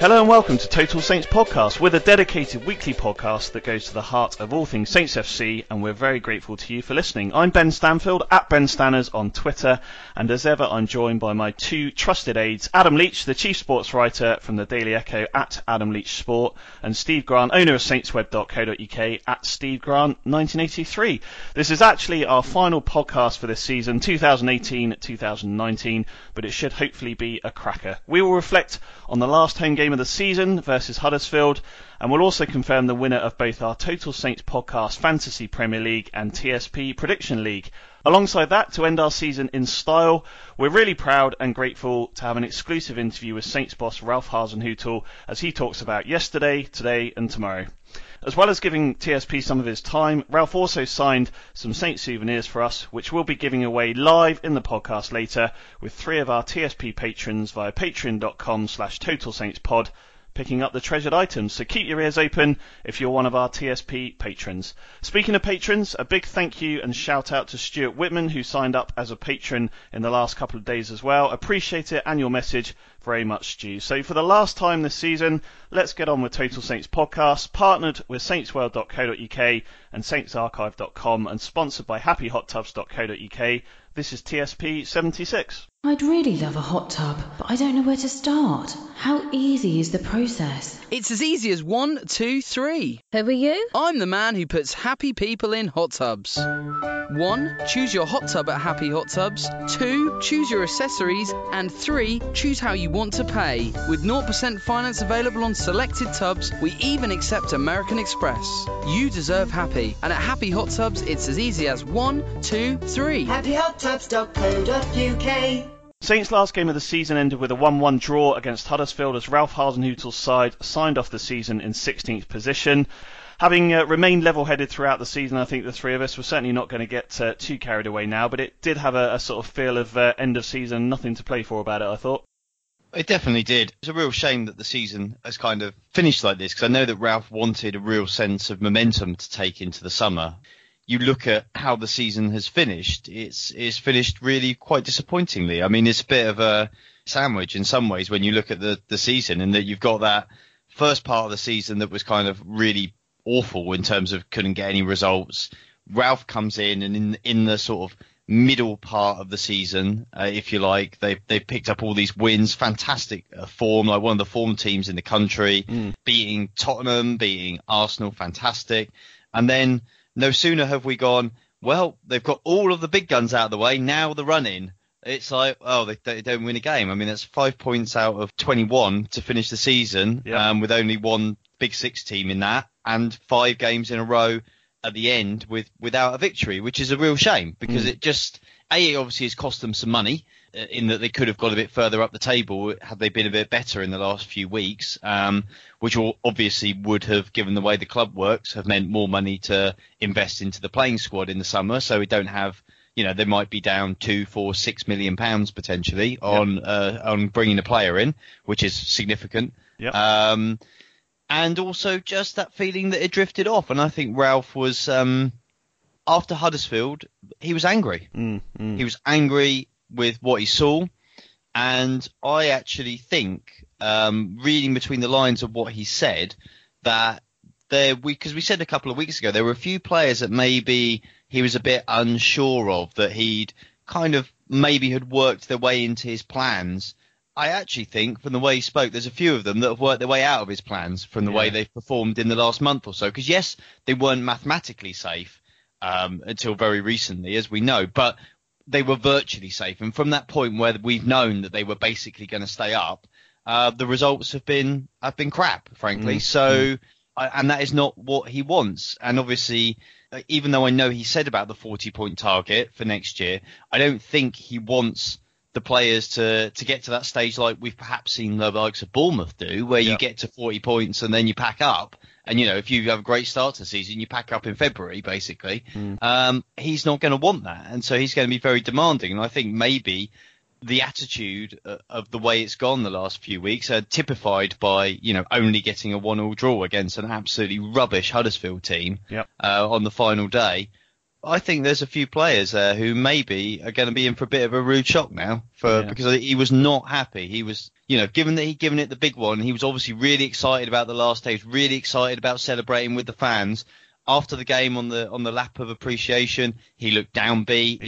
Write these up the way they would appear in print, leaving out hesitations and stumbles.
Hello and welcome to Total Saints Podcast. We're the dedicated weekly podcast that goes to the heart of all things Saints FC, and we're very grateful to you for listening. I'm Ben Stanfield, at Ben Stanners on Twitter, and as ever I'm joined by my two trusted aides, Adam Leach, the chief sports writer from the Daily Echo at Adam Leach Sport, and Steve Grant, owner of saintsworld.co.uk at Steve Grant 1983. This is actually our final podcast for this season, 2018-2019, but it should hopefully be a cracker. We will reflect on the last home game of the season versus Huddersfield, and we'll also confirm the winner of both our Total Saints Podcast Fantasy Premier League and TSP Prediction League. Alongside that, to end our season in style, we're really proud and grateful to have an exclusive interview with Saints boss Ralph Hasenhüttl as he talks about yesterday, today and tomorrow. As well as giving TSP some of his time, Ralph also signed some Saints souvenirs for us, which we'll be giving away live in the podcast later with three of our TSP patrons via patreon.com/totalsaintspod picking up the treasured items. So keep your ears open if you're one of our TSP patrons. Speaking of patrons, a big thank you and shout out to Stuart Whitman, who signed up as a patron in the last couple of days as well. Appreciate it and your message very much, Stu. So for the last time this season, let's get on with Total Saints Podcast, partnered with saintsworld.co.uk and saintsarchive.com and sponsored by happyhottubs.co.uk. This is TSP 76. I'd really love a hot tub, but I don't know where to start. How easy is the process? It's as easy as 1, 2, 3. Who are you? I'm the man who puts happy people in hot tubs. 1. Choose your hot tub at Happy Hot Tubs. 2. Choose your accessories. And 3. Choose how you want to pay. With 0% finance available on selected tubs, we even accept American Express. You deserve happy. And at Happy Hot Tubs, it's as easy as 1, 2, 3. happyhottubs.co.uk. Saints' last game of the season ended with a 1-1 draw against Huddersfield as Ralph Hasenhüttl's side signed off the season in 16th position. Having remained level-headed throughout the season, I think the three of us were certainly not going to get too carried away now, but it did have a sort of feel of end of season, nothing to play for about it, I thought. It definitely did. It's a real shame that the season has kind of finished like this, because I know that Ralph wanted a real sense of momentum to take into the summer. You look at how the season has finished, it's finished really quite disappointingly. I mean, it's a bit of a sandwich in some ways when you look at the season, and that you've got that first part of the season that was kind of really awful in terms of couldn't get any results. Ralph comes in, and in the sort of middle part of the season, if you like, they picked up all these wins, fantastic form, like one of the form teams in the country, beating Tottenham, beating Arsenal, fantastic. And then no sooner have we gone, well, they've got all of the big guns out of the way, now the run-in. It's like, oh, they don't win a game. I mean, that's 5 points out of 21 to finish the season, with only one Big Six team in that, and 5 games in a row at the end without a victory, which is a real shame, because it just, A, it obviously has cost them some money, in that they could have got a bit further up the table had they been a bit better in the last few weeks, which obviously would have, given the way the club works, have meant more money to invest into the playing squad in the summer, so we don't have... You know, they might be down £2, £4, £6 million potentially on bringing a player in, which is significant. Yep. And also just that feeling that it drifted off. And I think Ralph was, after Huddersfield, he was angry. He was angry with what he saw. And I actually think, reading between the lines of what he said, that there, because we said a couple of weeks ago, there were a few players that maybe he was a bit unsure of, that he'd kind of maybe had worked their way into his plans. I actually think from the way he spoke, there's a few of them that have worked their way out of his plans from the way they've performed in the last month or so. Because, yes, they weren't mathematically safe until very recently, as we know, but they were virtually safe. And from that point where we've known that they were basically going to stay up, the results have been crap, frankly. So... And that is not what he wants. And obviously, even though I know he said about the 40-point target for next year, I don't think he wants the players to get to that stage like we've perhaps seen the likes of Bournemouth do, where you get to 40 points and then you pack up. And, you know, if you have a great start to the season, you pack up in February, basically. He's not going to want that. And so he's going to be very demanding. And I think maybe the attitude of the way it's gone the last few weeks are typified by, you know, only getting a 1-1 draw against an absolutely rubbish Huddersfield team on the final day. I think there's a few players there who maybe are going to be in for a bit of a rude shock now because he was not happy. He was, you know, given that he'd given it the big one, he was obviously really excited about the last day. He was really excited about celebrating with the fans. After the game, on the lap of appreciation, he looked downbeat.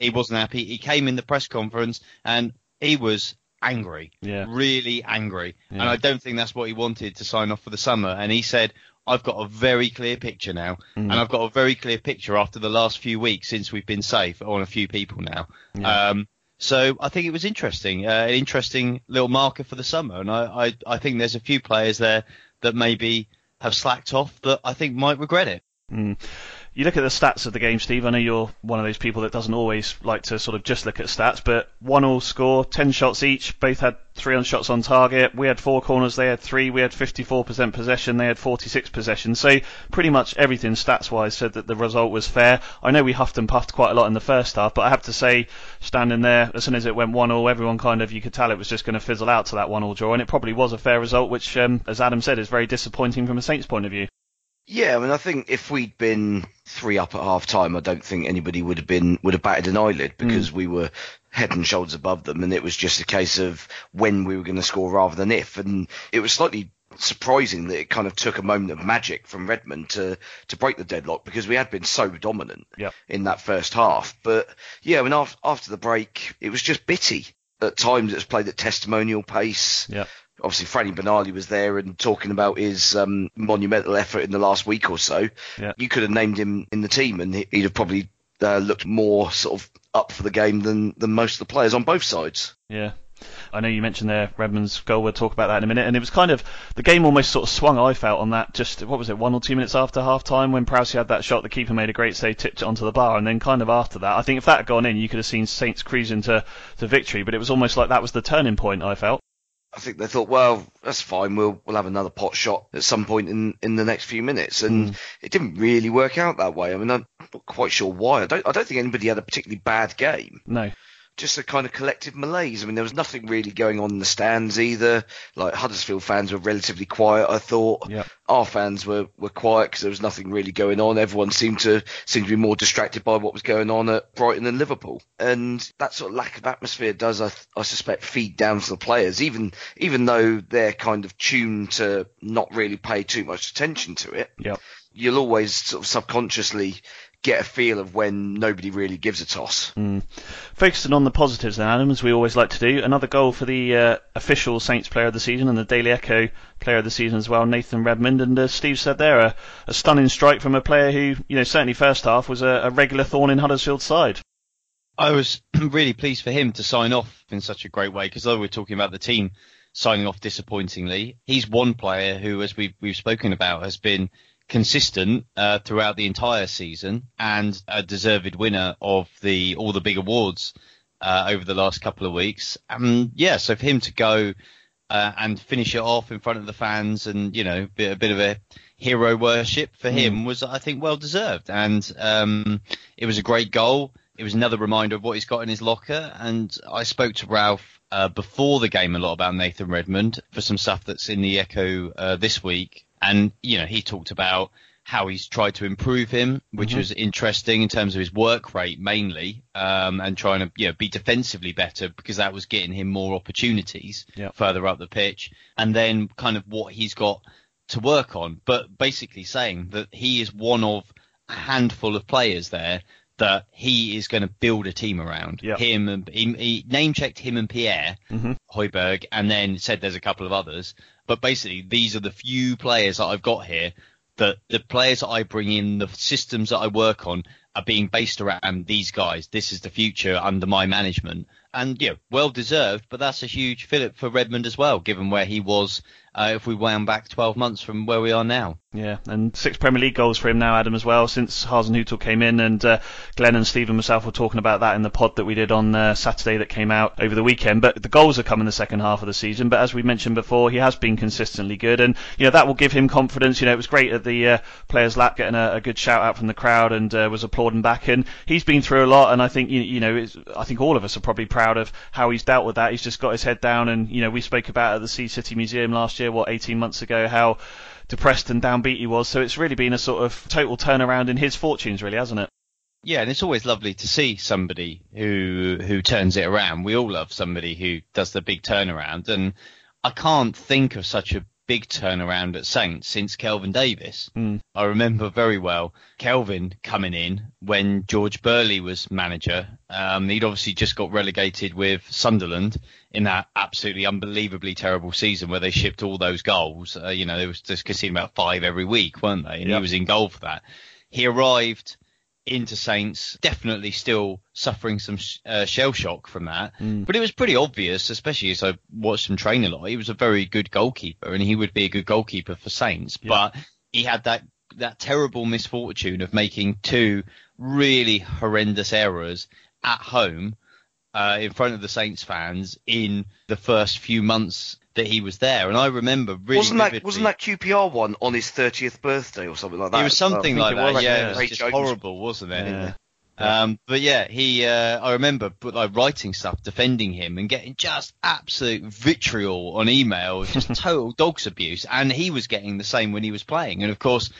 He wasn't happy. He came in the press conference and he was angry, really angry. Yeah. And I don't think that's what he wanted to sign off for the summer. And he said, I've got a very clear picture now. And I've got a very clear picture after the last few weeks since we've been safe on a few people now. Yeah. So I think it was interesting, an interesting little marker for the summer. And I think there's a few players there that maybe have slacked off that I think might regret it. You look at the stats of the game, Steve. I know you're one of those people that doesn't always like to sort of just look at stats, but 1-1 score, 10 shots each, both had 3 shots on target. We had 4 corners, they had 3. We had 54% possession, they had 46 possession. So pretty much everything stats-wise said that the result was fair. I know we huffed and puffed quite a lot in the first half, but I have to say, standing there, as soon as it went 1-1, everyone kind of, you could tell it was just going to fizzle out to that 1-1 draw, and it probably was a fair result, which, as Adam said, is very disappointing from a Saints point of view. Yeah, I mean, I think if we'd been 3 up at half time, I don't think anybody would have batted an eyelid, because we were head and shoulders above them, and it was just a case of when we were going to score rather than if. And it was slightly surprising that it kind of took a moment of magic from Redmond to break the deadlock, because we had been so dominant in that first half. But yeah, I mean, after the break, it was just bitty. At times, it was played at testimonial pace. Yeah. Obviously, Franny Benali was there and talking about his monumental effort in the last week or so. Yeah. You could have named him in the team and he'd have probably looked more sort of up for the game than most of the players on both sides. Yeah. I know you mentioned there Redmond's goal. We'll talk about that in a minute. And it was kind of, the game almost sort of swung, I felt, on that just, what was it, 1 or 2 minutes after half-time when Prowse had that shot, the keeper made a great save, tipped it onto the bar. And then kind of after that, I think if that had gone in, you could have seen Saints cruising to victory. But it was almost like that was the turning point, I felt. I think they thought, well, that's fine. We'll have another pot shot at some point in the next few minutes, and it didn't really work out that way. I mean, I'm not quite sure why. I don't think anybody had a particularly bad game. No, just a kind of collective malaise. I mean, there was nothing really going on in the stands either. Like, Huddersfield fans were relatively quiet, I thought. Yep. Our fans were quiet because there was nothing really going on. Everyone seemed to be more distracted by what was going on at Brighton and Liverpool. And that sort of lack of atmosphere does, I suspect, feed down to the players, even though they're kind of tuned to not really pay too much attention to it. Yep. You'll always sort of subconsciously get a feel of when nobody really gives a toss. Focusing on the positives then, Adam, as we always like to do, another goal for the official Saints player of the season and the Daily Echo player of the season as well, Nathan Redmond. And as Steve said there, a stunning strike from a player who, you know, certainly first half was a regular thorn in Huddersfield's side. I was really pleased for him to sign off in such a great way, because though we're talking about the team signing off disappointingly, he's one player who, as we've spoken about, has been consistent throughout the entire season and a deserved winner of all the big awards over the last couple of weeks. So for him to go and finish it off in front of the fans and, you know, a bit of a hero worship for him was, I think, well deserved. And it was a great goal. It was another reminder of what he's got in his locker. And I spoke to Ralph before the game a lot about Nathan Redmond for some stuff that's in the Echo this week. And, you know, he talked about how he's tried to improve him, which was interesting in terms of his work rate mainly, and trying to, you know, be defensively better, because that was getting him more opportunities further up the pitch, and then kind of what he's got to work on. But basically saying that he is one of a handful of players there that he is going to build a team around. Him and he name checked him and Pierre Højbjerg, and then said there's a couple of others. But basically, these are the few players that I've got here, that the players that I bring in, the systems that I work on are being based around these guys. This is the future under my management. And, yeah, well deserved. But that's a huge fillip for Redmond as well, given where he was if we wound back 12 months from where we are now. Yeah, and 6 Premier League goals for him now, Adam, as well, since Hasenhüttl came in. And Glenn and Steve and myself were talking about that in the pod that we did on Saturday that came out over the weekend. But the goals are coming the second half of the season. But as we mentioned before, he has been consistently good. And, you know, that will give him confidence. You know, it was great at the Players' Lap getting a good shout-out from the crowd and was applauding back. And he's been through a lot. And I think, you know, I think all of us are probably proud of how he's dealt with that. He's just got his head down, and, you know, we spoke about it at the Sea City Museum last year, 18 months ago, how depressed and downbeat he was. So it's really been a sort of total turnaround in his fortunes, really, hasn't it? Yeah, and it's always lovely to see somebody who turns it around. We all love somebody who does the big turnaround, and I can't think of such a big turnaround at Saints since Kelvin Davis. I remember very well Kelvin coming in when George Burley was manager. He'd obviously just got relegated with Sunderland in that absolutely unbelievably terrible season where they shipped all those goals. You know, they were just conceding about 5 every week, weren't they? And he was in goal for that. He arrived into Saints definitely still suffering some shell shock from that, but it was pretty obvious, especially as I watched him train a lot, he was a very good goalkeeper, and he would be a good goalkeeper for Saints, but he had that terrible misfortune of making 2 really horrendous errors at home in front of the Saints fans in the first few months that he was there. And I remember really wasn't that QPR one on his 30th birthday or something like that? It was something like that. It was just horrible, wasn't it? Yeah. But yeah, he I remember writing stuff defending him and getting just absolute vitriol on email, just total dog's abuse. And he was getting the same when he was playing. And of course,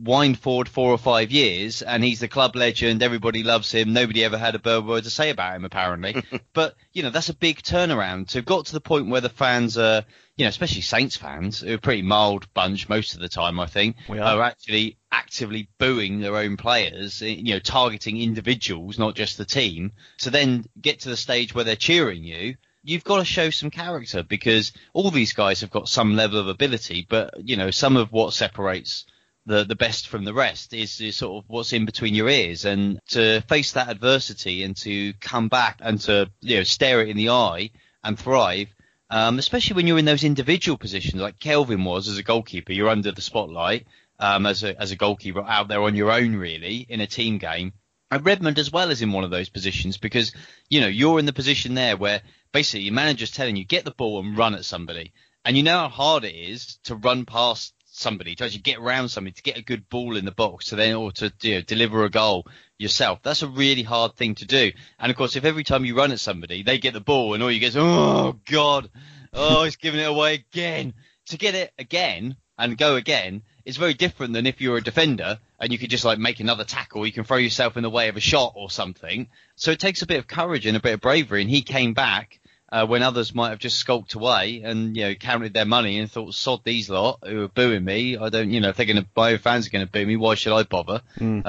wind forward 4 or 5 years, and he's the club legend. Everybody loves him. Nobody ever had a bad word to say about him, apparently. But, you know, that's a big turnaround. So it got to the point where the fans are, you know, especially Saints fans, who are a pretty mild bunch most of the time, I think, are actually actively booing their own players, you know, targeting individuals, not just the team. So then get to the stage where they're cheering you. You've got to show some character, because all these guys have got some level of ability, but, you know, some of what separates the best from the rest is sort of what's in between your ears. And to face that adversity and to come back and to, you know, stare it in the eye and thrive, especially when you're in those individual positions like Kelvin was as a goalkeeper. You're under the spotlight as a goalkeeper, out there on your own really in a team game. And Redmond as well is in one of those positions, because, you know, you're in the position there where basically your manager's telling you get the ball and run at somebody, and you know how hard it is to run past somebody, to actually get around somebody, to get a good ball in the box, to then, or to, you know, deliver a goal yourself. That's a really hard thing to do. And of course, if every time you run at somebody, they get the ball, and all you get is, oh God, oh, he's giving it away again. To get it again and go again is very different than if you're a defender and you could just like make another tackle. You can throw yourself in the way of a shot or something. So it takes a bit of courage and a bit of bravery. And he came back when others might have just skulked away and, you know, counted their money and thought, sod these lot who are booing me. I don't, you know, if they're going to, my fans are going to boo me, why should I bother when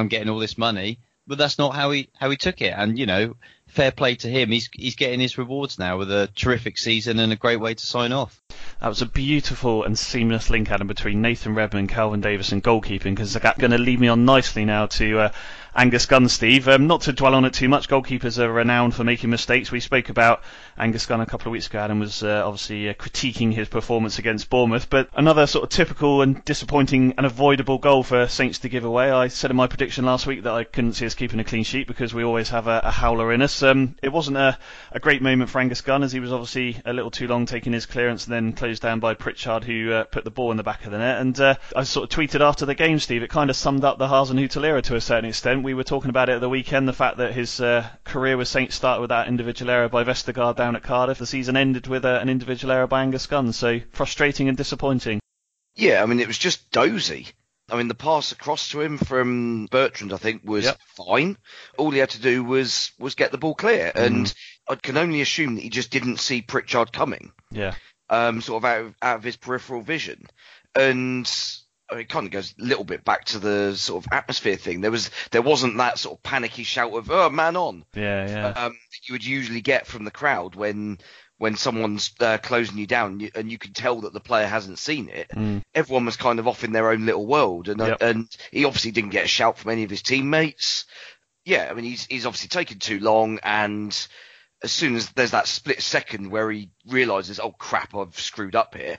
I'm getting all this money? But that's not how he took it. And, you know, fair play to him. He's getting his rewards now with a terrific season and a great way to sign off. That was a beautiful and seamless link, Adam, between Nathan Redmond, Calvin Davis and goalkeeping, because that's going to lead me on nicely now to Angus Gunn, Steve. Not to dwell on it too much, goalkeepers are renowned for making mistakes. We spoke about Angus Gunn a couple of weeks ago and was obviously critiquing his performance against Bournemouth. But another sort of typical and disappointing and avoidable goal for Saints to give away. I said in my prediction last week that I couldn't see us keeping a clean sheet because we always have a howler in us. It wasn't a great moment for Angus Gunn, as he was obviously a little too long taking his clearance and then closed down by Pritchard, who put the ball in the back of the net. And I sort of tweeted after the game, Steve, it kind of summed up the Hasenhüttl era to a certain extent. We were talking about it at the weekend, the fact that his career with Saints started with that individual error by Vestergaard down at Cardiff. The season ended with an individual error by Angus Gunn, so frustrating and disappointing. Yeah, I mean, it was just dozy. I mean, the pass across to him from Bertrand, I think, was fine. All he had to do was get the ball clear, and I can only assume that he just didn't see Pritchard coming, sort of out of his peripheral vision. And I mean, it kind of goes a little bit back to the sort of atmosphere thing. There wasn't that sort of panicky shout of "Oh, man on!" That you would usually get from the crowd when someone's closing you down and you can tell that the player hasn't seen it. Everyone was kind of off in their own little world, and he obviously didn't get a shout from any of his teammates. Yeah, I mean, he's obviously taken too long, and as soon as there's that split second where he realises, oh, crap, I've screwed up here,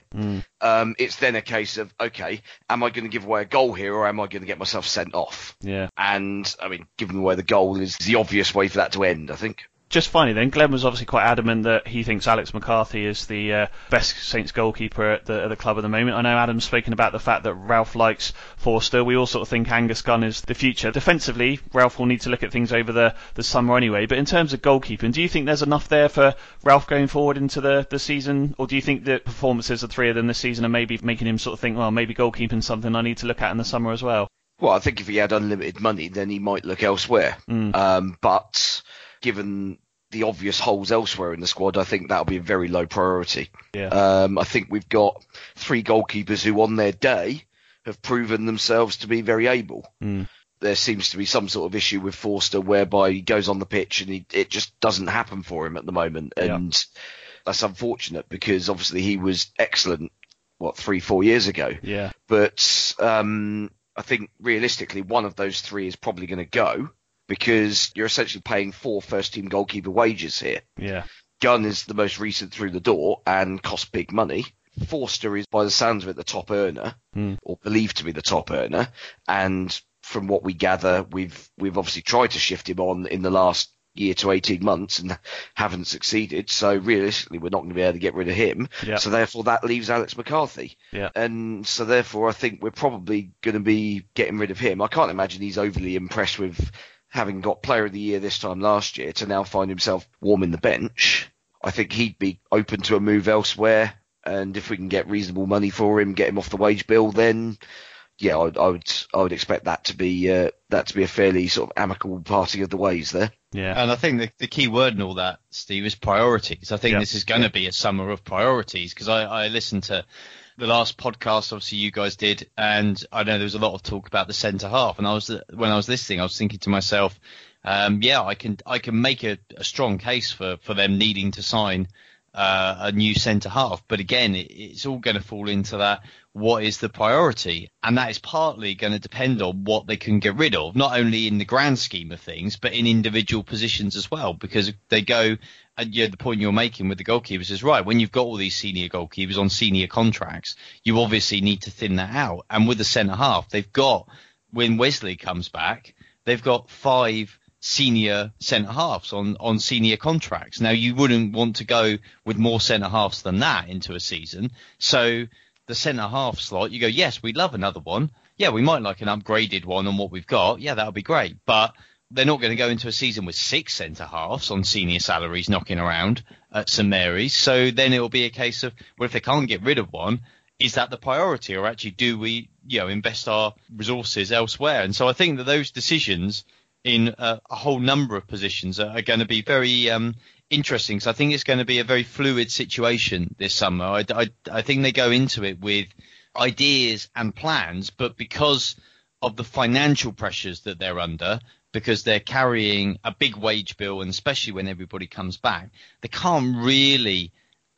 it's then a case of, okay, am I going to give away a goal here or am I going to get myself sent off? Yeah. And, I mean, giving away the goal is the obvious way for that to end, I think. Just finally then, Glenn was obviously quite adamant that he thinks Alex McCarthy is the best Saints goalkeeper at the club at the moment. I know Adam's spoken about the fact that Ralph likes Forster. We all sort of think Angus Gunn is the future. Defensively, Ralph will need to look at things over the summer anyway. But in terms of goalkeeping, do you think there's enough there for Ralph going forward into the season? Or do you think the performances of three of them this season are maybe making him sort of think, well, maybe goalkeeping's something I need to look at in the summer as well? Well, I think if he had unlimited money, then he might look elsewhere. But given the obvious holes elsewhere in the squad, I think that'll be a very low priority. Yeah. I think we've got three goalkeepers who on their day have proven themselves to be very able. There seems to be some sort of issue with Forster whereby he goes on the pitch and it just doesn't happen for him at the moment. And that's unfortunate because obviously he was excellent, 3-4 years ago. Yeah. But I think realistically one of those three is probably going to go, because you're essentially paying 4 first-team goalkeeper wages here. Yeah, Gunn is the most recent through the door and costs big money. Forster is, by the sounds of it, the top earner, or believed to be the top earner. And from what we gather, we've obviously tried to shift him on in the last year to 18 months and haven't succeeded. So realistically, we're not going to be able to get rid of him. Yeah. So therefore, that leaves Alex McCarthy. Yeah. And so therefore, I think we're probably going to be getting rid of him. I can't imagine he's overly impressed with having got player of the year this time last year to now find himself warming the bench. I think he'd be open to a move elsewhere. And if we can get reasonable money for him, get him off the wage bill, then yeah, I would expect that to be a fairly sort of amicable parting of the ways there. Yeah. And I think the key word in all that, Steve, is priorities. I think this is going to be a summer of priorities, because I listened to the last podcast, obviously you guys did, and I know there was a lot of talk about the centre half. And when I was listening, I was thinking to myself, I can make a strong case for them needing to sign a new centre half. But again, it's all going to fall into that. What is the priority? And that is partly going to depend on what they can get rid of, not only in the grand scheme of things, but in individual positions as well, because they go. And the point you're making with the goalkeepers is right. When you've got all these senior goalkeepers on senior contracts, you obviously need to thin that out. And with the centre-half, they've got, when Wesley comes back, they've got 5 senior centre-halves on senior contracts. Now, you wouldn't want to go with more centre-halves than that into a season. So the centre-half slot, you go, yes, we'd love another one. Yeah, we might like an upgraded one on what we've got. Yeah, that would be great. But they're not going to go into a season with 6 centre-halves on senior salaries knocking around at St Mary's. So then it will be a case of, well, if they can't get rid of one, is that the priority? Or actually do we, invest our resources elsewhere? And so I think that those decisions in a whole number of positions are going to be very interesting. So I think it's going to be a very fluid situation this summer. I think they go into it with ideas and plans, but because of the financial pressures that they're under, because they're carrying a big wage bill, and especially when everybody comes back, they can't really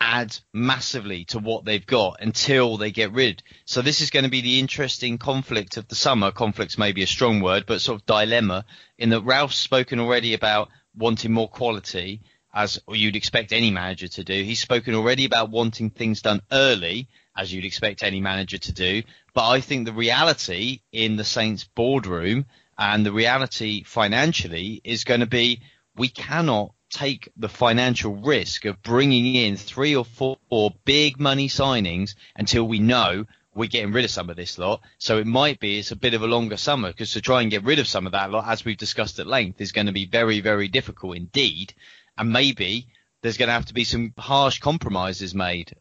add massively to what they've got until they get rid. So this is going to be the interesting conflict of the summer. Conflict's maybe a strong word, but sort of dilemma, in that Ralph's spoken already about wanting more quality, as you'd expect any manager to do. He's spoken already about wanting things done early, as you'd expect any manager to do. But I think the reality in the Saints boardroom and the reality financially is going to be, we cannot take the financial risk of bringing in 3 or 4 big money signings until we know we're getting rid of some of this lot. So it might be it's a bit of a longer summer, because to try and get rid of some of that lot, as we've discussed at length, is going to be very, very difficult indeed. And maybe there's going to have to be some harsh compromises made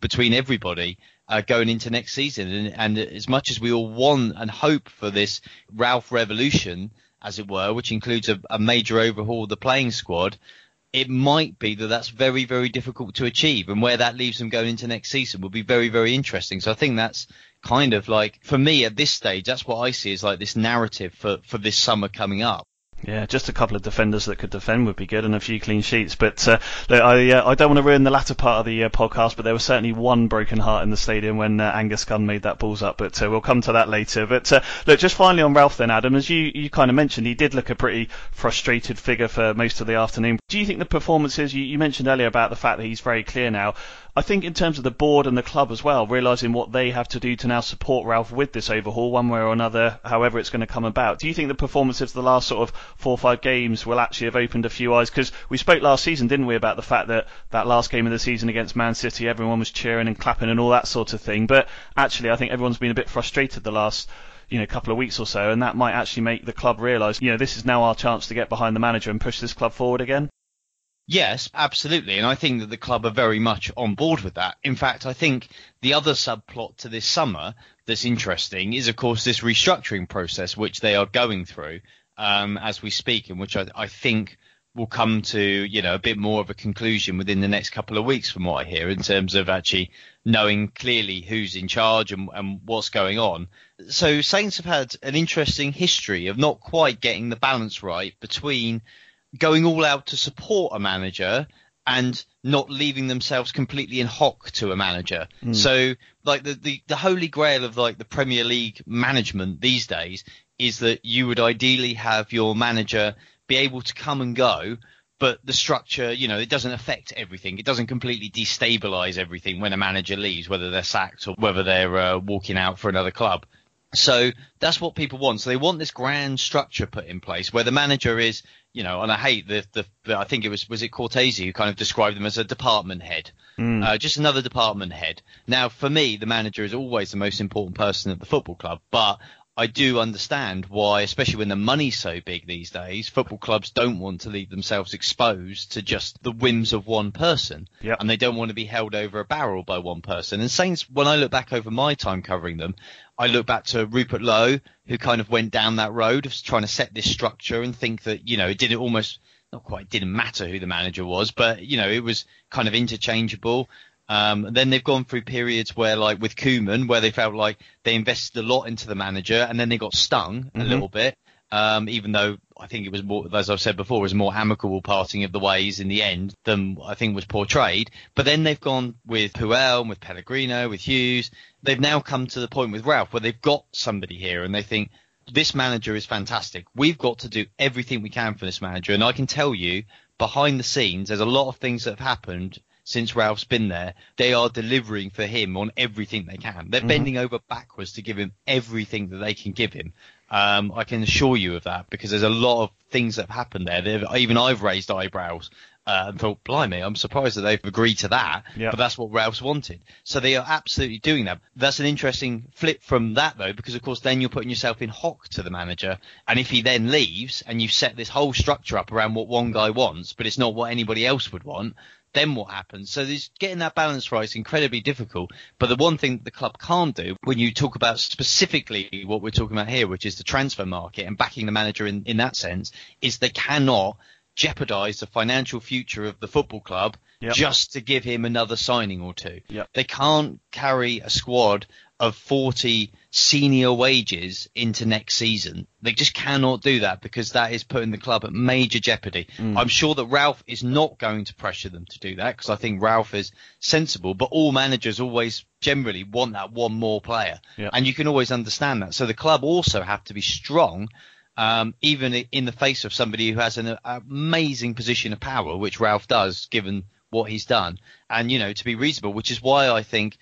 between everybody going into next season. And as much as we all want and hope for this Ralph revolution, as it were, which includes a major overhaul of the playing squad, it might be that that's very, very difficult to achieve. And where that leaves them going into next season will be very, very interesting. So I think that's kind of like, for me at this stage, that's what I see is like this narrative for this summer coming up. Yeah, just a couple of defenders that could defend would be good, and a few clean sheets. But look, I don't want to ruin the latter part of the podcast, but there was certainly one broken heart in the stadium when Angus Gunn made that balls up. But we'll come to that later. But look, just finally on Ralph then, Adam, as you kind of mentioned, he did look a pretty frustrated figure for most of the afternoon. Do you think the performances, you mentioned earlier about the fact that he's very clear now, I think in terms of the board and the club as well, realising what they have to do to now support Ralph with this overhaul, one way or another, however it's going to come about. Do you think the performances of the last sort of 4 or 5 games will actually have opened a few eyes? Because we spoke last season, didn't we, about the fact that last game of the season against Man City, everyone was cheering and clapping and all that sort of thing. But actually, I think everyone's been a bit frustrated the last couple of weeks or so, and that might actually make the club realise, this is now our chance to get behind the manager and push this club forward again. Yes, absolutely. And I think that the club are very much on board with that. In fact, I think the other subplot to this summer that's interesting is, of course, this restructuring process, which they are going through as we speak, and which I think will come to, a bit more of a conclusion within the next couple of weeks from what I hear, in terms of actually knowing clearly who's in charge and what's going on. So Saints have had an interesting history of not quite getting the balance right between going all out to support a manager and not leaving themselves completely in hock to a manager. Mm. So like the holy grail of like the Premier League management these days is that you would ideally have your manager be able to come and go, but the structure, it doesn't affect everything. It doesn't completely destabilise everything when a manager leaves, whether they're sacked or whether they're walking out for another club. So that's what people want. So they want this grand structure put in place where the manager is, and I hate the I think was it Cortese who kind of described them as a department head, just another department head. Now, for me, the manager is always the most important person at the football club, but I do understand why, especially when the money's so big these days, football clubs don't want to leave themselves exposed to just the whims of one person. Yep. And they don't want to be held over a barrel by one person. And Saints, when I look back over my time covering them, I look back to Rupert Lowe, who kind of went down that road of trying to set this structure and think that, it didn't almost, not quite, didn't matter who the manager was, but, it was kind of interchangeable. And then they've gone through periods where, like with Koeman, where they felt like they invested a lot into the manager and then they got stung a little bit, even though I think it was more, as I've said before, it was more amicable parting of the ways in the end than I think was portrayed. But then they've gone with Puel, with Pellegrino, with Hughes. They've now come to the point with Ralph where they've got somebody here and they think, this manager is fantastic. We've got to do everything we can for this manager. And I can tell you, behind the scenes, there's a lot of things that have happened since Ralph's been there. They are delivering for him on everything they can. They're bending over backwards to give him everything that they can give him. I can assure you of that, because there's a lot of things that have happened there. Even I've raised eyebrows and thought, blimey, I'm surprised that they've agreed to that. Yeah. But that's what Ralph's wanted. So they are absolutely doing that. That's an interesting flip from that, though, because, of course, then you're putting yourself in hock to the manager. And if he then leaves and you've set this whole structure up around what one guy wants, but it's not what anybody else would want, then what happens? So getting that balance right is incredibly difficult. But the one thing the club can't do, when you talk about specifically what we're talking about here, which is the transfer market and backing the manager in that sense, is they cannot jeopardise the financial future of the football club just to give him another signing or two. Yep. They can't carry a squad of 40 senior wages into next season. They just cannot do that because that is putting the club at major jeopardy. I'm sure that Ralph is not going to pressure them to do that because I think Ralph is sensible, but all managers always generally want that one more player. And you can always understand that. So the club also have to be strong, even in the face of somebody who has an amazing position of power, which Ralph does given what he's done, and, you know, to be reasonable, which is why I think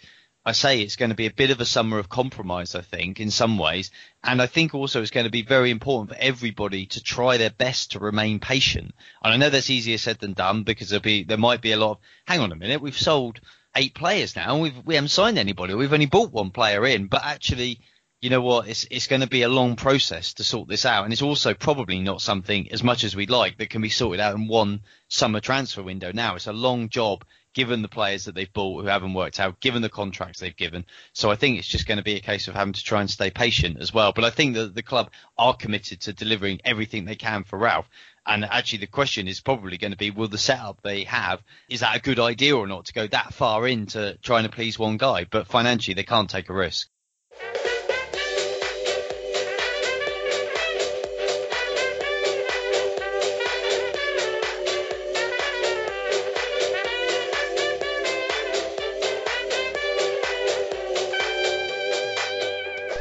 I say it's going to be a bit of a summer of compromise, I think, in some ways. And I think also it's going to be very important for everybody to try their best to remain patient. And I know that's easier said than done because there might be a lot of, hang on a minute, we've sold 8 players now and we haven't signed anybody. We've only bought 1 player in. But actually, you know what, it's going to be a long process to sort this out. And it's also probably not something, as much as we'd like, that can be sorted out in one summer transfer window now. It's a long job, given the players that they've bought who haven't worked out, given the contracts they've given. So I think it's just going to be a case of having to try and stay patient as well. But I think that the club are committed to delivering everything they can for Ralph. And actually the question is probably going to be, will the setup they have, is that a good idea or not to go that far into trying to please one guy? But financially, they can't take a risk.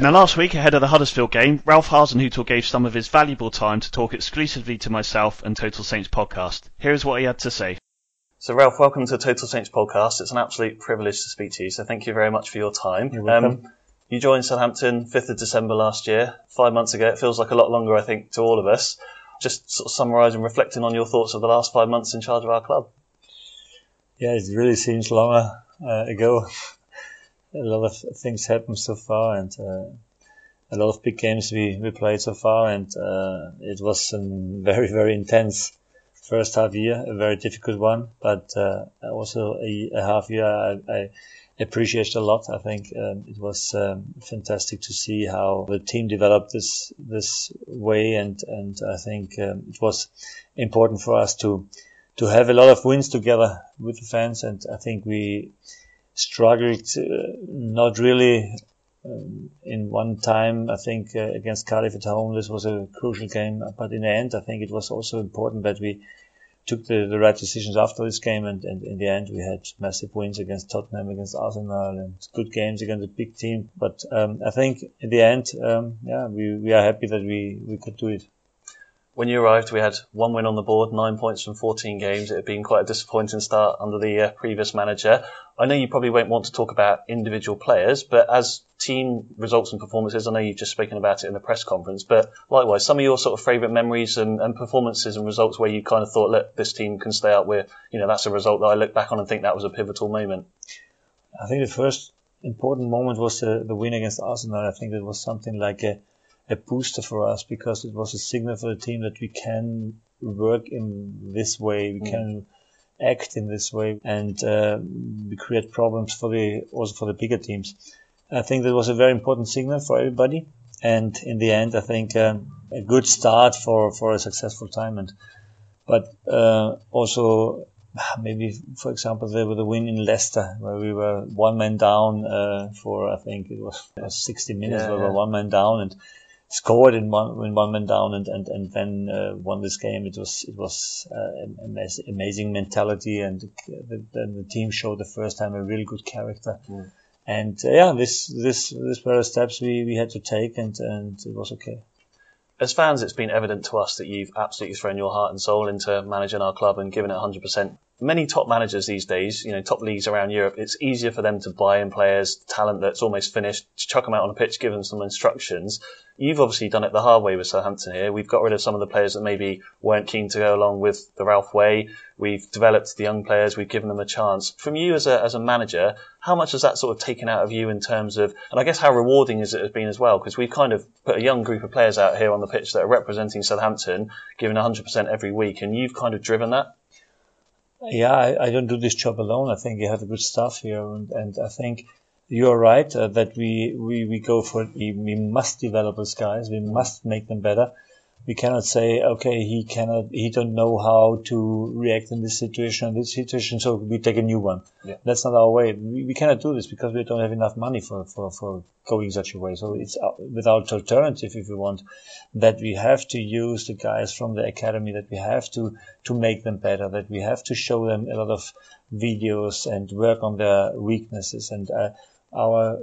Now, last week, ahead of the Huddersfield game, Ralph Hasenhüttl gave some of his valuable time to talk exclusively to myself and Total Saints Podcast. Here is what he had to say. So, Ralph, welcome to Total Saints Podcast. It's an absolute privilege to speak to you, so thank you very much for your time. You're welcome. You joined Southampton 5th of December last year, 5 months ago. It feels like a lot longer, I think, to all of us. Just sort of summarising, reflecting on your thoughts of the last 5 months in charge of our club. Yeah, it really seems longer ago. A lot of things happened so far, and a lot of big games we played so far, and it was a very, very intense first half year, a very difficult one, but also a half year I appreciated a lot. I think it was fantastic to see how the team developed this way, and I think it was important for us to have a lot of wins together with the fans, and I think we struggled not really in one time. I think against Cardiff at home, this was a crucial game. But in the end, I think it was also important that we took the right decisions after this game. And in the end, we had massive wins against Tottenham, against Arsenal, and good games against a big team. But I think in the end, we are happy that we could do it. When you arrived, we had 1 win on the board, 9 points from 14 games. It had been quite a disappointing start under the previous manager. I know you probably won't want to talk about individual players, but as team results and performances, I know you've just spoken about it in the press conference, but likewise, some of your sort of favourite memories and performances and results where you kind of thought, look, this team can stay up with, you know, that's a result that I look back on and think that was a pivotal moment. I think the first important moment was the win against Arsenal. I think it was something like a booster for us because it was a signal for the team that we can work in this way, we can act in this way, and we create problems for the bigger teams. I think that was a very important signal for everybody, and in the end, I think a good start for a successful time. But also maybe, for example, there was the win in Leicester where we were 1 man down for I think it was 60 minutes. We were 1 man down and scored in one man down and then won this game. It was amazing mentality, and the team showed the first time a really good character. And this were the steps we had to take, and it was okay. As fans, it's been evident to us that you've absolutely thrown your heart and soul into managing our club and giving it 100%. Many top managers these days, you know, top leagues around Europe, it's easier for them to buy in players, talent that's almost finished, chuck them out on a pitch, give them some instructions. You've obviously done it the hard way with Southampton here. We've got rid of some of the players that maybe weren't keen to go along with the Ralph way. We've developed the young players. We've given them a chance. From you as a manager, how much has that sort of taken out of you in terms of, and I guess how rewarding has it been as well? Because we've kind of put a young group of players out here on the pitch that are representing Southampton, giving 100% every week, and you've kind of driven that. Yeah, I don't do this job alone. I think you have good staff here, and I think you're right that we go for it. We must develop these guys. We must make them better. We cannot say, okay, he don't know how to react in this situation and this situation, so we take a new one. Yeah. That's not our way. We cannot do this because we don't have enough money for going such a way. So it's without alternative, if you want, that we have to use the guys from the academy, that we have to make them better, that we have to show them a lot of videos and work on their weaknesses. And our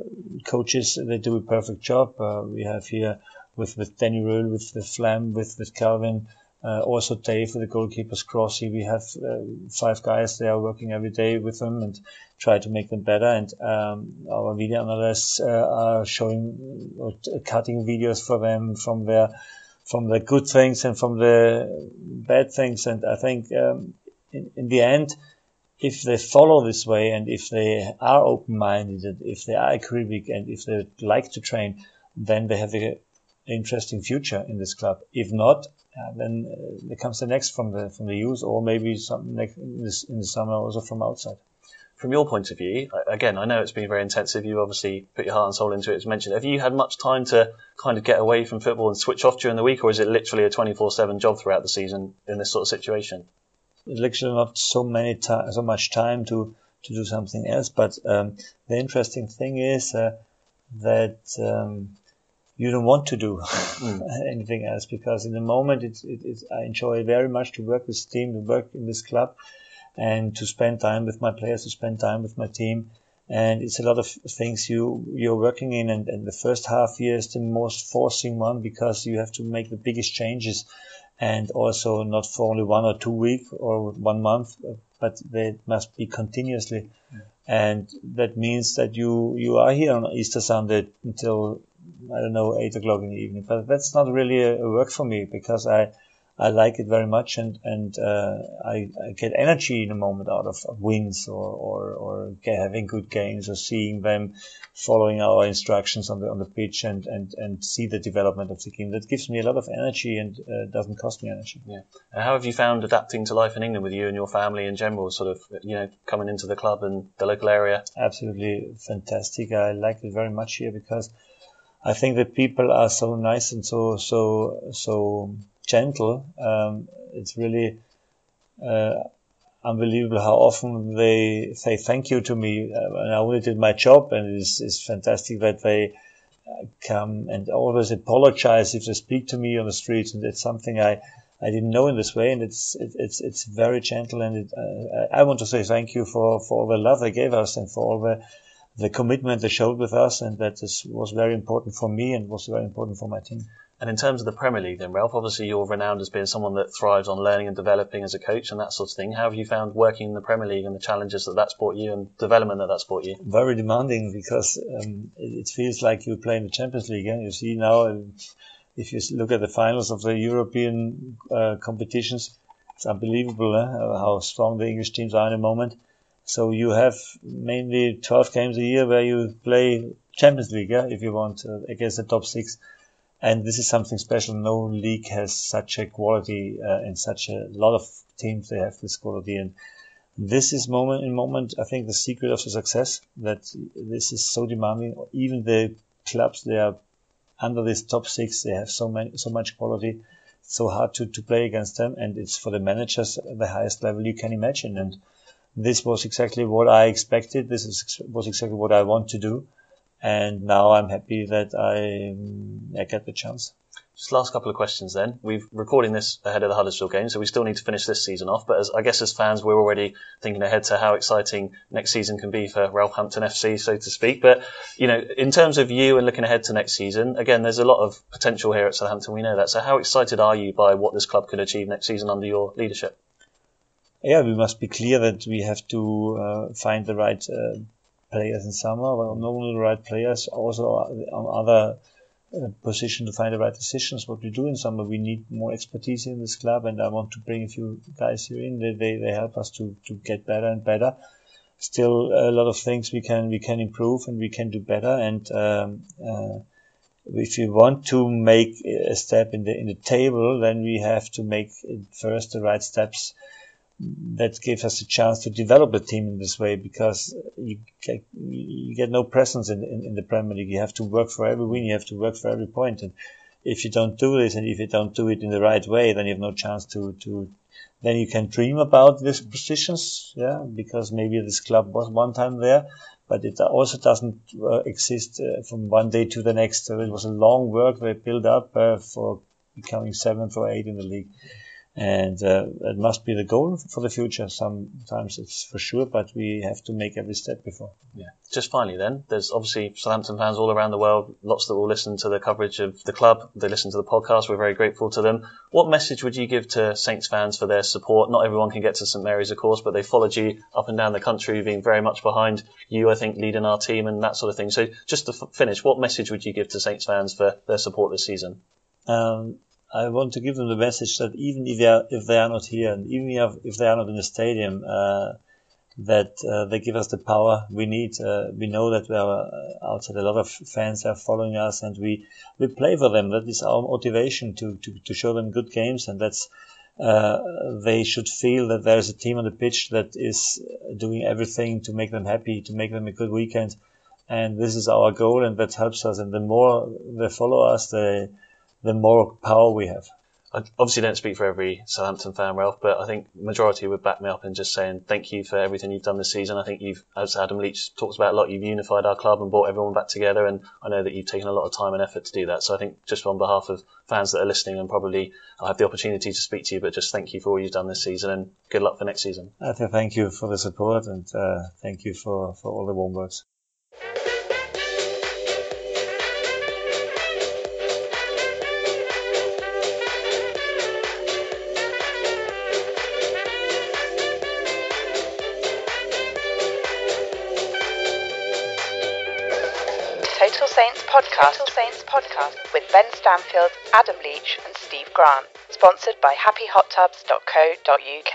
coaches, they do a perfect job. We have here with Danny Röhl, with Flam, with Calvin, also Dave with the goalkeeper's crossy. We have five guys. They are working every day with them and try to make them better. And our video analysts are showing or cutting videos for them from the good things and from the bad things. And I think in the end, if they follow this way and if they are open-minded and if they are aerobic and if they like to train, then they have an interesting future in this club. If not, then there comes the next from the youth, or maybe something in the summer also from outside. From your point of view, again, I know it's been very intensive. You obviously put your heart and soul into it, as mentioned. Have you had much time to kind of get away from football and switch off during the week, or is it literally a 24/7 job throughout the season in this sort of situation? Literally not so much time to do something else, but the interesting thing is that you don't want to do anything else, because in the moment it's I enjoy very much to work with team, to work in this club, and to spend time with my players, to spend time with my team. And it's a lot of things you're working in, and the first half year is the most forcing one, because you have to make the biggest changes, and also not for only 1 or 2 weeks or 1 month, but they must be continuously. Yeah. And that means that you are here on Easter Sunday until, I don't know, 8 o'clock in the evening. But that's not really a work for me, because I like it very much, and I get energy in a moment out of wins or having good games, or seeing them following our instructions on the pitch and see the development of the game. That gives me a lot of energy and doesn't cost me energy. Yeah. And how have you found adapting to life in England with you and your family in general, sort of, you know, coming into the club and the local area? Absolutely fantastic. I like it very much here, because I think that people are so nice and so gentle. It's really unbelievable how often they say thank you to me, and I only did my job, and it's fantastic that they come and always apologize if they speak to me on the street, and it's something I didn't know in this way, and it's very gentle, and I want to say thank you for all the love they gave us and for all the commitment they showed with us, and that this was very important for me and was very important for my team. And in terms of the Premier League then, Ralph, obviously you're renowned as being someone that thrives on learning and developing as a coach and that sort of thing. How have you found working in the Premier League and the challenges that's brought you and development that's brought you? Very demanding, because it feels like you play in the Champions League. And you see now, if you look at the finals of the European competitions, it's unbelievable how strong the English teams are in a moment. So you have mainly 12 games a year where you play Champions League, if you want, against the top six. And this is something special. No league has such a quality and such a lot of teams, they have this quality. And this is moment, I think, the secret of the success, that this is so demanding. Even the clubs, they are under this top six, they have so much quality. It's so hard to play against them. And it's for the managers the highest level you can imagine. And this was exactly what I expected. This was exactly what I want to do. And now I'm happy that I get the chance. Just last couple of questions then. We're recording this ahead of the Huddersfield game, so we still need to finish this season off. But as fans, we're already thinking ahead to how exciting next season can be for Roehampton FC, so to speak. But, you know, in terms of you and looking ahead to next season, again, there's a lot of potential here at Southampton. We know that. So how excited are you by what this club could achieve next season under your leadership? Yeah, we must be clear that we have to find the right players in summer, well, not only the right players, also on other position to find the right decisions. What we do in summer, we need more expertise in this club, and I want to bring a few guys here in. They help us to get better and better. Still, a lot of things we can improve and we can do better. And if you want to make a step in the table, then we have to make first the right steps. That gives us a chance to develop a team in this way, because you get no presence in the Premier League. You have to work for every win. You have to work for every point. And if you don't do this and if you don't do it in the right way, then you have no chance to then you can dream about these positions, yeah, because maybe this club was one time there, but it also doesn't exist from one day to the next. So it was a long work they built up for becoming 7th or 8th in the league. And it must be the goal for the future. Sometimes it's for sure, but we have to make every step before. Yeah. Just finally then, there's obviously Southampton fans all around the world, lots that will listen to the coverage of the club. They listen to the podcast. We're very grateful to them. What message would you give to Saints fans for their support? Not everyone can get to St Mary's, of course, but they followed you up and down the country, being very much behind you, I think, leading our team and that sort of thing. So just to finish, what message would you give to Saints fans for their support this season? I want to give them the message that even if they are not here, and even if they are not in the stadium, that they give us the power we need. We know that we are outside. A lot of fans are following us, and we play for them. That is our motivation to show them good games, and that's they should feel that there is a team on the pitch that is doing everything to make them happy, to make them a good weekend. And this is our goal, and that helps us. And the more they follow us, the more power we have. I obviously don't speak for every Southampton fan, Ralph, but I think majority would back me up in just saying thank you for everything you've done this season. I think you've, as Adam Leach talks about a lot, you've unified our club and brought everyone back together, and I know that you've taken a lot of time and effort to do that. So I think just on behalf of fans that are listening, and probably I have the opportunity to speak to you, but just thank you for all you've done this season and good luck for next season. Thank you for the support, and thank you for all the warm words. Total Saints Podcast with Ben Stanfield, Adam Leach and Steve Grant. Sponsored by happyhottubs.co.uk.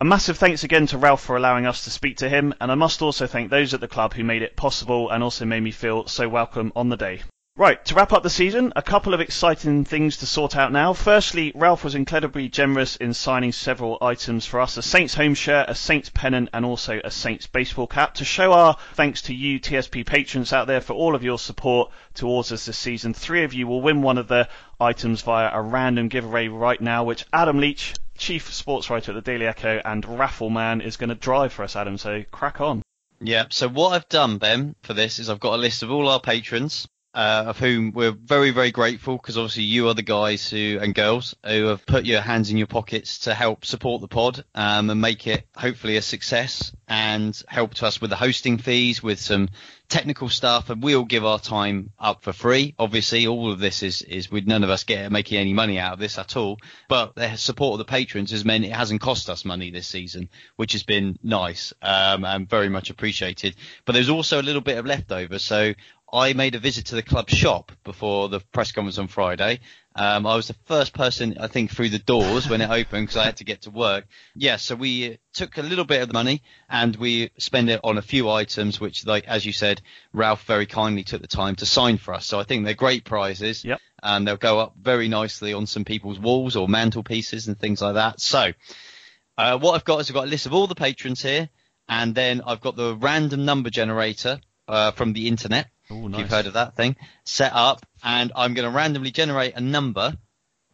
A massive thanks again to Ralph for allowing us to speak to him, and I must also thank those at the club who made it possible and also made me feel so welcome on the day. Right, to wrap up the season, a couple of exciting things to sort out now. Firstly, Ralph was incredibly generous in signing several items for us. A Saints home shirt, a Saints pennant and also a Saints baseball cap. To show our thanks to you TSP patrons out there for all of your support towards us this season, 3 of you will win one of the items via a random giveaway right now, which Adam Leach, chief sports writer at the Daily Echo and raffle man, is going to drive for us, Adam, so crack on. Yeah, so what I've done, Ben, for this is I've got a list of all our patrons, of whom we're very, very grateful, because obviously you are the guys who and girls who have put your hands in your pockets to help support the pod and make it hopefully a success, and helped us with the hosting fees, with some technical stuff, and we'll give our time up for free. Obviously, all of this is with none of us making any money out of this at all, but the support of the patrons has meant it hasn't cost us money this season, which has been nice and very much appreciated. But there's also a little bit of leftover, so I made a visit to the club shop before the press conference on Friday. I was the first person, I think, through the doors when it opened, because I had to get to work. Yeah, so we took a little bit of the money and we spent it on a few items, which, like as you said, Ralph very kindly took the time to sign for us. So I think they're great prizes. Yep. And they'll go up very nicely on some people's walls or mantelpieces and things like that. So what I've got is I've got a list of all the patrons here, and then I've got the random number generator from the internet. Ooh, nice. If you've heard of that thing, set up, and I'm going to randomly generate a number,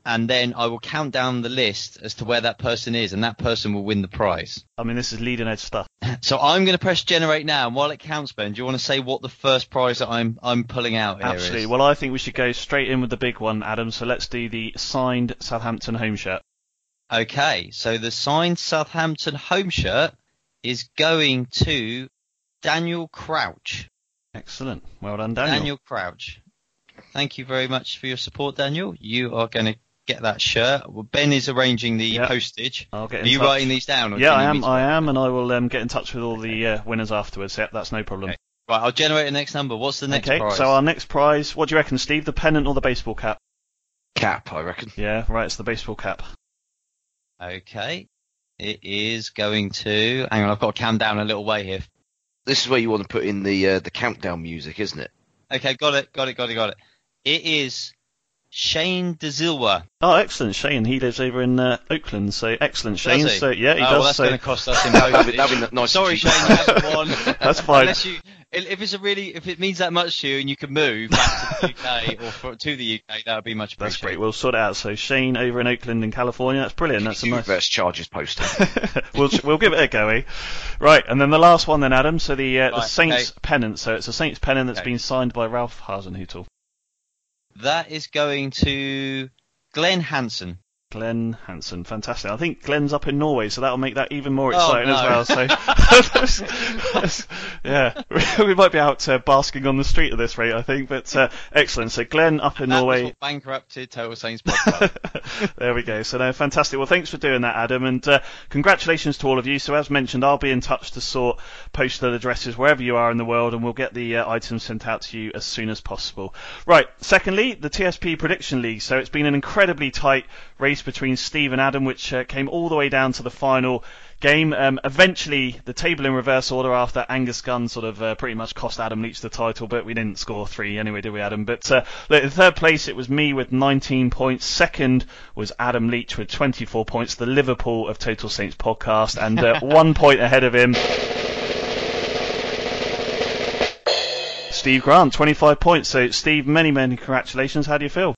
and then I will count down the list as to where that person is, and that person will win the prize. I mean, this is leading edge stuff. So I'm going to press generate now, and while it counts, Ben, do you want to say what the first prize that I'm pulling out here is? Absolutely. Well, I think we should go straight in with the big one, Adam, so let's do the signed Southampton home shirt. Okay, so the signed Southampton home shirt is going to Daniel Crouch. Excellent. Well done, Daniel. Daniel Crouch. Thank you very much for your support, Daniel. You are going to get that shirt. Well, Ben is arranging the postage. I'll get in touch. Are you writing these down? Or I am, and I will get in touch with all the winners afterwards. Yep, that's no problem. Okay. Right, I'll generate the next number. What's the next prize? Okay, so our next prize, what do you reckon, Steve? The pennant or the baseball cap? Cap, I reckon. Yeah, right, it's the baseball cap. Okay. It is going to... Hang on, I've got to calm down a little way here. This is where you want to put in the countdown music, isn't it? Okay, got it. It is Shane DeZilwa. Oh, excellent, Shane. He lives over in Oakland, so excellent, Shane. Does he? So yeah, he does. Well, that's going to cost us in postage. Sorry, Shane, you haven't won. That's fine. Unless you If it's a really, if it means that much to you and you can move back to the UK or to the UK, that would be much appreciated. That's great. We'll sort it out. So Shane over in Oakland in California. That's brilliant. That's a nice reverse charges poster. we'll give it a go, eh? Right, and then the last one then, Adam. So the Saints pennant. So it's a Saints pennant that's been signed by Ralph Hasenhüttl. That is going to Glenn Hansen. Glenn Hansen, fantastic. I think Glenn's up in Norway, so that'll make that even more exciting as well. So, we might be out basking on the street at this rate, I think. But excellent. So Glenn up in Norway. Was bankrupted Total Saints Podcast. There we go. So no, fantastic. Well, thanks for doing that, Adam, and congratulations to all of you. So as mentioned, I'll be in touch to sort postal addresses wherever you are in the world, and we'll get the items sent out to you as soon as possible. Right. Secondly, the TSP Prediction League. So it's been an incredibly tight race between Steve and Adam, which came all the way down to the final game. Eventually, the table in reverse order after Angus Gunn sort of pretty much cost Adam Leach the title, but we didn't score three anyway, did we, Adam? But look, in third place, it was me with 19 points. Second was Adam Leach with 24 points, the Liverpool of Total Saints Podcast, and 1 point ahead of him, Steve Grant, 25 points. So, Steve, many, many congratulations. How do you feel?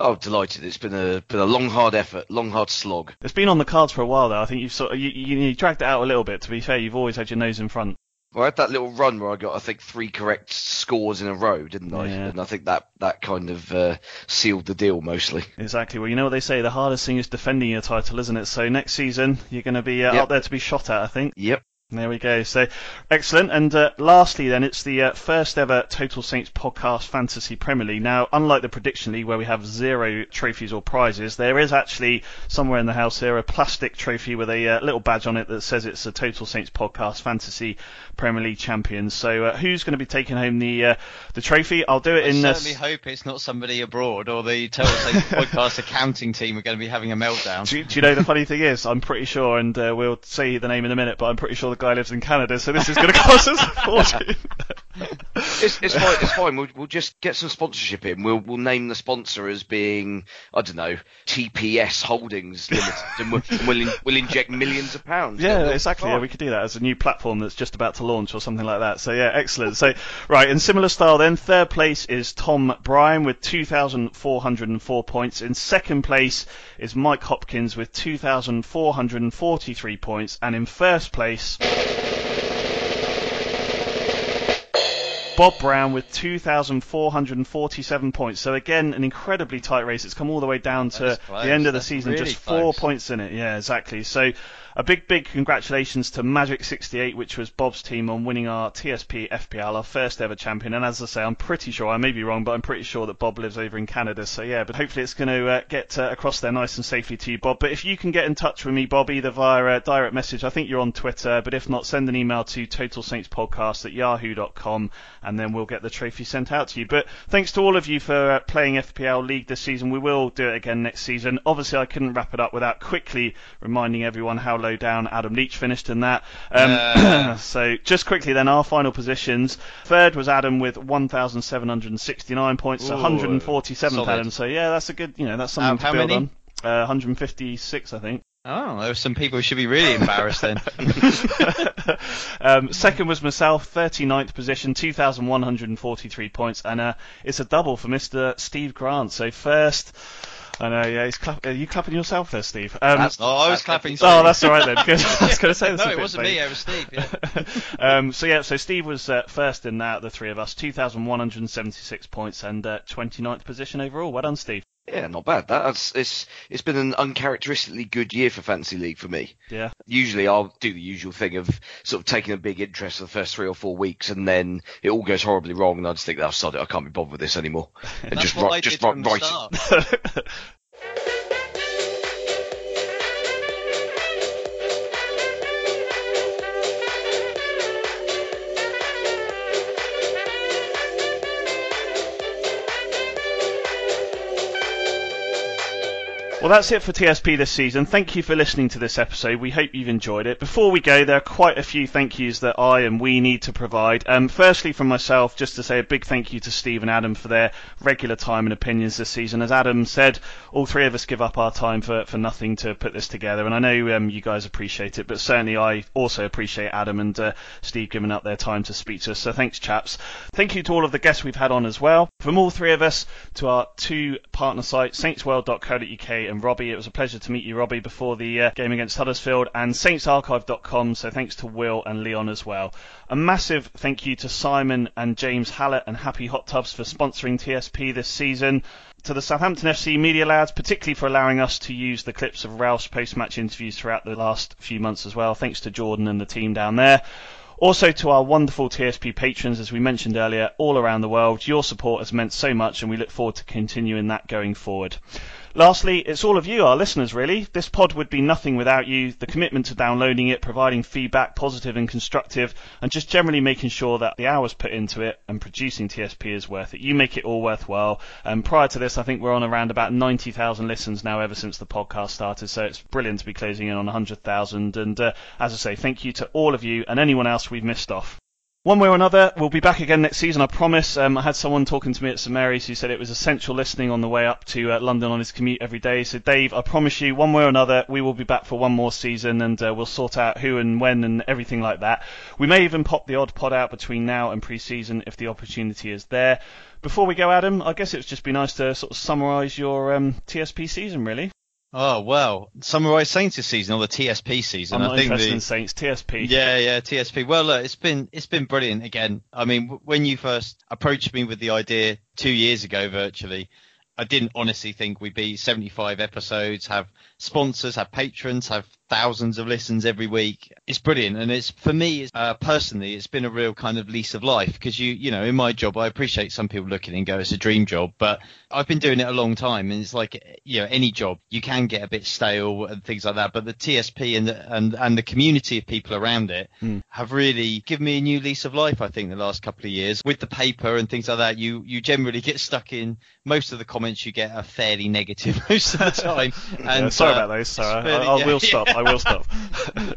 Oh, delighted! It's been a long, hard effort, long, hard slog. It's been on the cards for a while, though. I think you dragged it out a little bit. To be fair, you've always had your nose in front. Well, I had that little run where I got, I think, 3 correct scores in a row, didn't I? Yeah. And I think that kind of sealed the deal mostly. Exactly. Well, you know what they say, the hardest thing is defending your title, isn't it? So next season you're going to be up there to be shot at, I think. Yep. There we go. So, excellent. And lastly, then, it's the first ever Total Saints Podcast Fantasy Premier League. Now, unlike the Prediction League, where we have 0 trophies or prizes, there is actually, somewhere in the house here, a plastic trophy with a little badge on it that says it's a Total Saints Podcast Fantasy Premier League champion. So, who's going to be taking home the trophy? I'll do it I certainly hope it's not somebody abroad, or the Total Saints Podcast accounting team are going to be having a meltdown. Do you know, the funny thing is, I'm pretty sure, and we'll say the name in a minute, but I'm pretty sure the guy lives in Canada, so this is going to cost us a fortune. It's fine. We'll just get some sponsorship in. We'll name the sponsor as being, I don't know, TPS Holdings Limited, and we'll inject millions of pounds. Yeah, exactly. Yeah, we could do that as a new platform that's just about to launch or something like that. So yeah, excellent. So right, in similar style then, third place is Tom Bryan with 2,404 points. In second place is Mike Hopkins with 2,443 points, and in first place, Bob Brown with 2,447 points. So again, an incredibly tight race. It's come all the way down to the end of the season, really just 4 points in it. Yeah, exactly. So a big congratulations to Magic 68, which was Bob's team, on winning our TSP FPL, our first ever champion. And as I say, I'm pretty sure, I may be wrong, but I'm pretty sure that Bob lives over in Canada. So yeah, but hopefully it's going to get across there nice and safely to you, Bob. But if you can get in touch with me, Bob, either via direct message, I think you're on Twitter, but if not, send an email to totalsaintspodcast@yahoo.com. And then we'll get the trophy sent out to you. But thanks to all of you for playing FPL League this season. We will do it again next season. Obviously, I couldn't wrap it up without quickly reminding everyone how low down Adam Leach finished in that. So just quickly then, our final positions. Third was Adam with 1,769 points, so 147th Adam. So yeah, that's a good, that's something to build on. 156, I think. Oh, there were some people who should be really embarrassed then. Second was myself, 39th position, 2,143 points, and it's a double for Mr. Steve Grant. So first, I know, yeah, are you clapping yourself there, Steve? I was clapping. Oh, that's all right then. Because I was going to say this. No, it wasn't me. It was Steve. Yeah. So Steve was first in that. The three of us, 2,176 points and 29th position overall. Well done, Steve. Yeah, not bad. It's been an uncharacteristically good year for Fantasy League for me. Yeah. Usually I'll do the usual thing of sort of taking a big interest for the first 3 or 4 weeks, and then it all goes horribly wrong, and I just think, oh, sod it, I can't be bothered with this anymore, and just write it. Well, that's it for TSP this season. Thank you for listening to this episode. We hope you've enjoyed it. Before we go, there are quite a few thank yous that I and we need to provide. Firstly, from myself, just to say a big thank you to Steve and Adam for their regular time and opinions this season. As Adam said, all three of us give up our time for nothing to put this together, and I know you guys appreciate it, but certainly I also appreciate Adam and Steve giving up their time to speak to us, so thanks, chaps. Thank you to all of the guests we've had on as well. From all three of us to our two partner sites, saintsworld.co.uk and Robbie. It was a pleasure to meet you, Robbie, before the game against Huddersfield, and saintsarchive.com, so thanks to Will and Leon as well. A massive thank you to Simon and James Hallett and Happy Hot Tubs for sponsoring TSP this season. To the Southampton FC media lads, particularly for allowing us to use the clips of Ralph's post-match interviews throughout the last few months as well. Thanks to Jordan and the team down there. Also to our wonderful TSP patrons, as we mentioned earlier, all around the world. Your support has meant so much, and we look forward to continuing that going forward. Lastly, it's all of you, our listeners, really. This pod would be nothing without you. The commitment to downloading it, providing feedback, positive and constructive, and just generally making sure that the hours put into it and producing TSP is worth it. You make it all worthwhile. And prior to this, I think we're on around about 90,000 listens now ever since the podcast started, so it's brilliant to be closing in on 100,000. And as I say, thank you to all of you and anyone else we've missed off. One way or another, we'll be back again next season, I promise. I had someone talking to me at St Mary's who said it was essential listening on the way up to London on his commute every day. So, Dave, I promise you, one way or another, we will be back for one more season, and we'll sort out who and when and everything like that. We may even pop the odd pod out between now and pre-season if the opportunity is there. Before we go, Adam, I guess it would just be nice to sort of summarise your TSP season, really. Oh, well, summarise Saints' season or the TSP season. I'm not interested in Saints, TSP. Yeah, TSP. Well, look, it's been brilliant again. I mean, when you first approached me with the idea 2 years ago, virtually, I didn't honestly think we'd be 75 episodes, have sponsors, have patrons, have thousands of listens every week. It's brilliant. And it's, for me, personally, it's been a real kind of lease of life, because, you know, in my job, I appreciate some people looking and go, it's a dream job, but I've been doing it a long time. And it's like, you know, any job, you can get a bit stale and things like that. But the TSP and the community of people around it have really given me a new lease of life, I think, the last couple of years. With the paper and things like that, you generally get stuck in most of the comments. You get a fairly negative most of the time. And, yeah, sorry about those, Sarah. I will stop.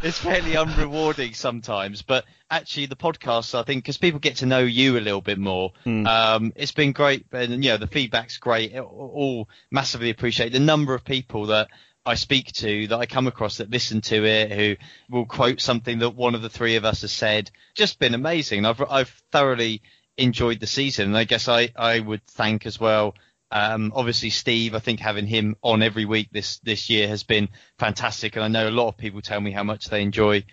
It's fairly unrewarding sometimes, but actually the podcast, I think, because people get to know you a little bit more, it's been great. And, you know, the feedback's great. All massively appreciate the number of people that I speak to, that I come across, that listen to it, who will quote something that one of the three of us has said. Just been amazing. I've thoroughly enjoyed the season. And I guess I would thank as well, obviously, Steve. I think having him on every week this year has been fantastic. And I know a lot of people tell me how much they enjoy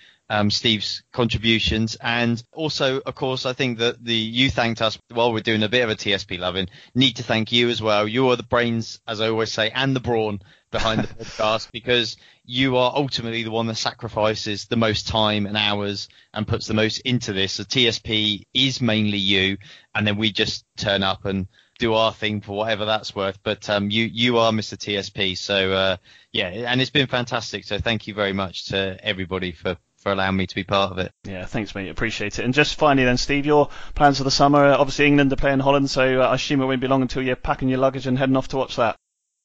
Steve's contributions. And also, of course, I think that you thanked us while we're doing a bit of a TSP loving. Need to thank you as well. You are the brains, as I always say, and the brawn behind the podcast, because you are ultimately the one that sacrifices the most time and hours and puts the most into this. So TSP is mainly you. And then we just turn up and do our thing for whatever that's worth, but you are Mr. TSP, so yeah, and it's been fantastic, so thank you very much to everybody for allowing me to be part of it. Yeah, thanks, mate, appreciate it. And just finally then, Steve, your plans for the summer, obviously England are playing Holland, so I assume it won't be long until you're packing your luggage and heading off to watch that.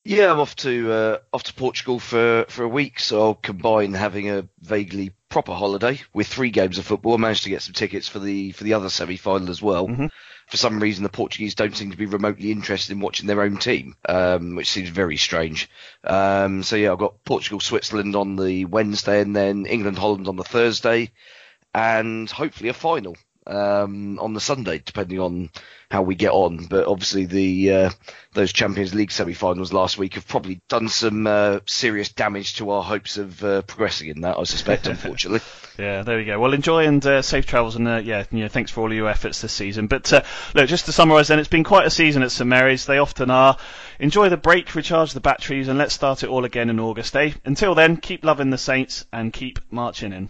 Yeah, I'm off to Portugal for a week, so I'll combine having a vaguely proper holiday with three games of football. I managed to get some tickets for the other semi-final as well. Mm-hmm. For some reason, the Portuguese don't seem to be remotely interested in watching their own team, which seems very strange. So, yeah, I've got Portugal, Switzerland on the Wednesday, and then England, Holland on the Thursday, and hopefully a final on the Sunday, depending on how we get on. But obviously those Champions League semi-finals last week have probably done some serious damage to our hopes of progressing in that, I suspect, unfortunately. Yeah, there we go. Well, enjoy and safe travels, and thanks for all your efforts this season. But look, just to summarise then, it's been quite a season at St Mary's. They often are. Enjoy the break, recharge the batteries, and let's start it all again in August, eh? Until then, keep loving the Saints and keep marching in.